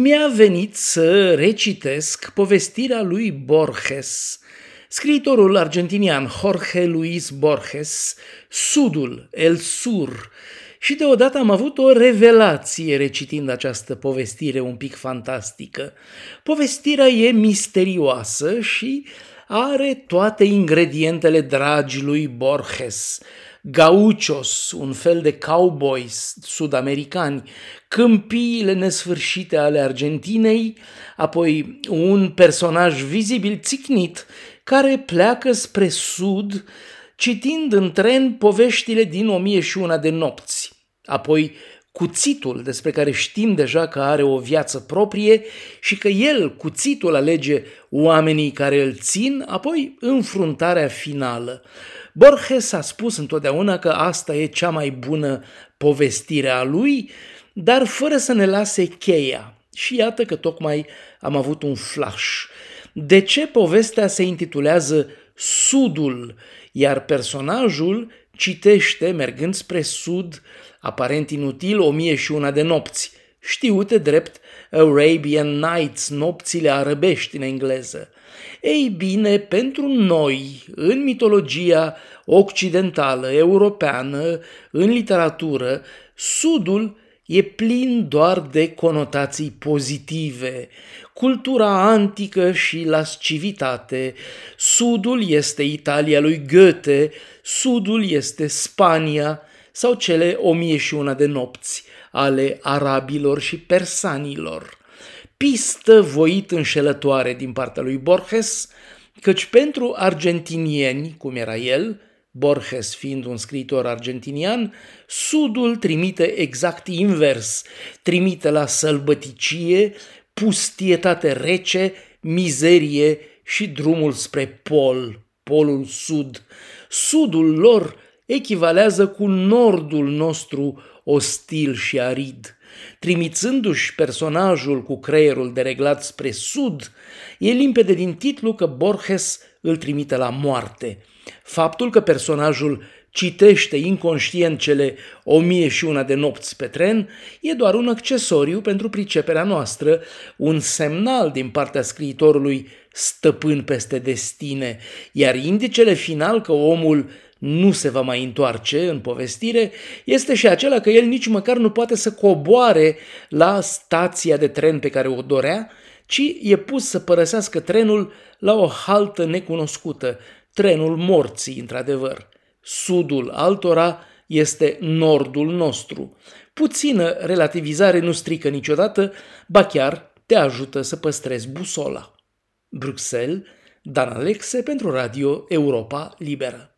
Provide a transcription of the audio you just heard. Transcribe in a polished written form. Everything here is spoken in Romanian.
mi-a venit să recitesc povestirea lui Borges. Scriitorul argentinian Jorge Luis Borges, Sudul, El Sur, și deodată am avut o revelație recitind această povestire un pic fantastică. Povestirea e misterioasă și are toate ingredientele dragi lui Borges. Gauchos, un fel de cowboy sud-americani, câmpiile nesfârșite ale Argentinei, apoi un personaj vizibil țicnit care pleacă spre sud, citind în tren poveștile din 1001 de nopți, apoi cuțitul, despre care știm deja că are o viață proprie și că el, cuțitul, alege oamenii care îl țin, apoi înfruntarea finală. Borges a spus întotdeauna că asta e cea mai bună povestire a lui, dar fără să ne lase cheia. Și iată că tocmai am avut un flash. De ce povestea se intitulează Sudul, iar personajul citește, mergând spre sud, aparent inutil, 1001 de nopți, știute drept Arabian Nights, nopțile arăbești în engleză. Ei bine, pentru noi, în mitologia occidentală, europeană, în literatură, Sudul e plin doar de conotații pozitive. Cultura antică și lascivitate. Sudul este Italia lui Goethe, Sudul este Spania sau cele 1001 de nopți ale arabilor și persanilor. Pistă voit înșelătoare din partea lui Borges, căci pentru argentinieni, cum era el, Borges fiind un scriitor argentinian, Sudul trimite exact invers, trimite la sălbăticie, pustietate rece, mizerie și drumul spre pol, polul sud. Sudul lor echivalează cu nordul nostru ostil și arid. Trimițându-și personajul cu creierul dereglat spre sud, e limpede din titlu că Borges îl trimite la moarte. Faptul că personajul citește inconștient cele 1001 de nopți pe tren e doar un accesoriu pentru priceperea noastră, un semnal din partea scriitorului stăpân peste destine, iar indicele final că omul nu se va mai întoarce în povestire este și acela că el nici măcar nu poate să coboare la stația de tren pe care o dorea, ci e pus să părăsească trenul la o haltă necunoscută, trenul morții, într-adevăr. Sudul altora este nordul nostru. Puțină relativizare nu strică niciodată, ba chiar te ajută să păstrezi busola. Bruxelles, Dan Alexe pentru Radio Europa Liberă.